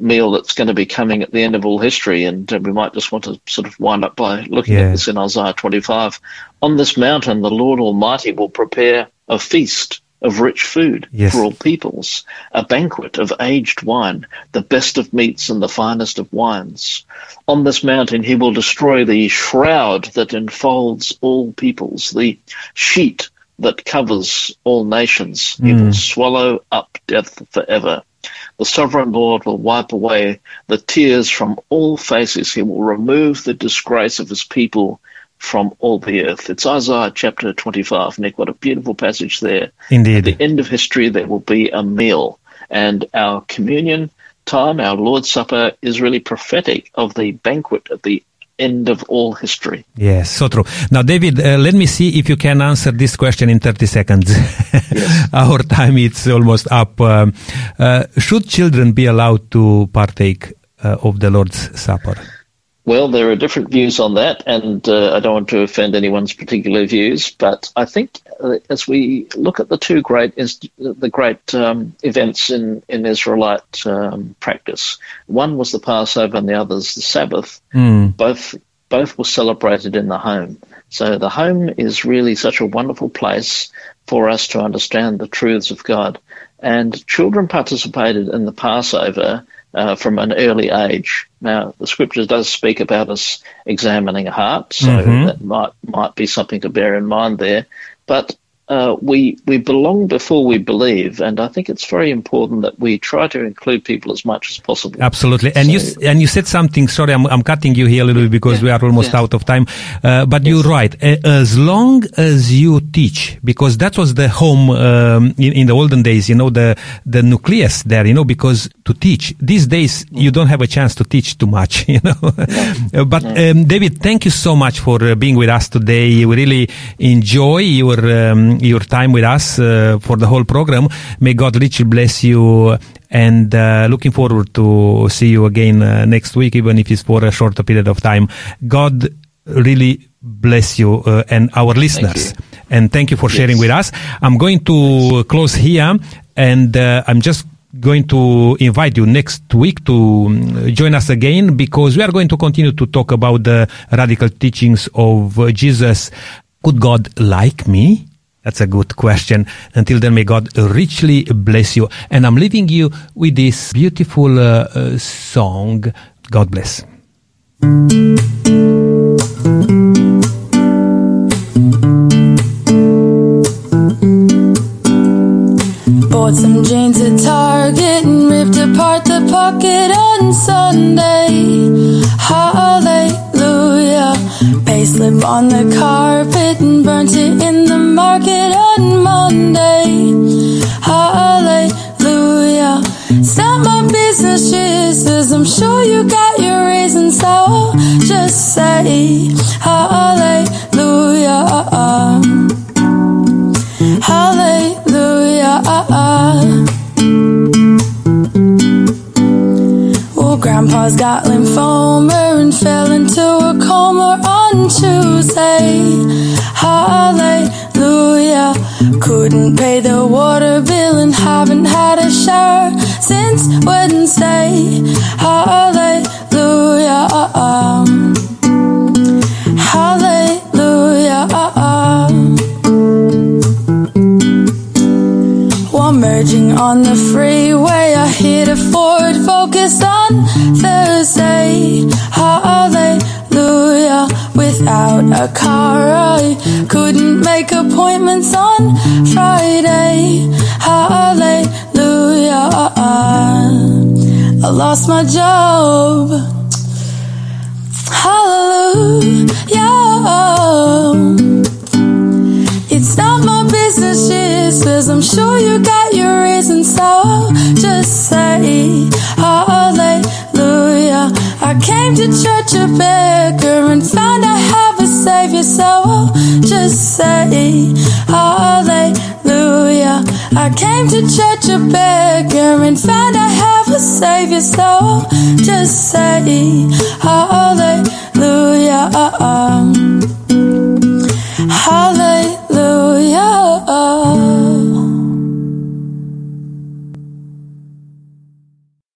meal that's going to be coming at the end of all history. And uh, we might just want to sort of wind up by looking yeah. at this in Isaiah twenty-five. On this mountain, the Lord Almighty will prepare a feast of rich food yes. for all peoples, a banquet of aged wine, the best of meats and the finest of wines. On this mountain he will destroy the shroud that enfolds all peoples, the sheet that covers all nations. He mm. will swallow up death forever. The sovereign Lord will wipe away the tears from all faces. He will remove the disgrace of his people from all the earth. It's Isaiah chapter twenty-five. Nick, what a beautiful passage there. Indeed. At the end of history, there will be a meal. And our communion time, our Lord's Supper, is really prophetic of the banquet at the end of all history. Yes, so true. Now, David, uh, let me see if you can answer this question in thirty seconds. Yes. Our time is almost up. Um, uh, should children be allowed to partake uh, of the Lord's Supper? Well, there are different views on that, and uh, I don't want to offend anyone's particular views, but I think uh, as we look at the two great inst- the great um, events in, in Israelite um, practice, one was the Passover and the other is the Sabbath, mm. both both were celebrated in the home. So the home is really such a wonderful place for us to understand the truths of God. And children participated in the Passover uh, from an early age. Now, the Scripture does speak about us examining hearts, so mm-hmm. that might might be something to bear in mind there. But uh, we we belong before we believe, and I think it's very important that we try to include people as much as possible. Absolutely. And so, you and you said something. Sorry, I'm I'm cutting you here a little bit because yeah, we are almost yeah. out of time. Uh, but yes. you're right. As long as you teach, because that was the home um, in, in the olden days. You know, the the nucleus there. You know, because to teach these days, mm. you don't have a chance to teach too much. You know. No. but no. Um, David, thank you so much for uh, being with us today. We really enjoy your. Um, your time with us uh, for the whole program. May God richly bless you, and uh, looking forward to see you again uh, next week, even if it's for a shorter period of time. God really bless you uh, and our listeners. Thank you. And thank you for yes. sharing with us. I'm going to close here, and uh, I'm just going to invite you next week to join us again, because we are going to continue to talk about the radical teachings of uh, Jesus. Could God like me? That's a good question. Until then, may God richly bless you. And I'm leaving you with this beautiful uh, uh, song. God bless. Bought some jeans at Target and ripped apart the pocket on Sunday. Hallelujah. Payslip on the carpet and burnt it in the market on Monday. Hallelujah. It's not my business, Jesus. I'm sure you got your reasons, so I'll just say hallelujah. Uh-uh. Hallelujah. Uh-uh. Well, Grandpa's got lymphoma and fell into a coma on Tuesday. Hallelujah. Couldn't pay the water bill and haven't had a shower since Wednesday. Hallelujah. Uh-uh. Hallelujah. Uh-uh. While merging on the freeway, I hit a Ford Focus on Thursday. Hallelujah. Without a car, I couldn't make appointments on Friday. Hallelujah. I lost my job. Hallelujah. It's not my business, Jesus. I'm sure you got your reasons, so I'll just say hallelujah. I came to church a beggar and found I have a Savior, so I'll just say hallelujah. I came to church a beggar and found I have a Savior, so I'll just say hallelujah.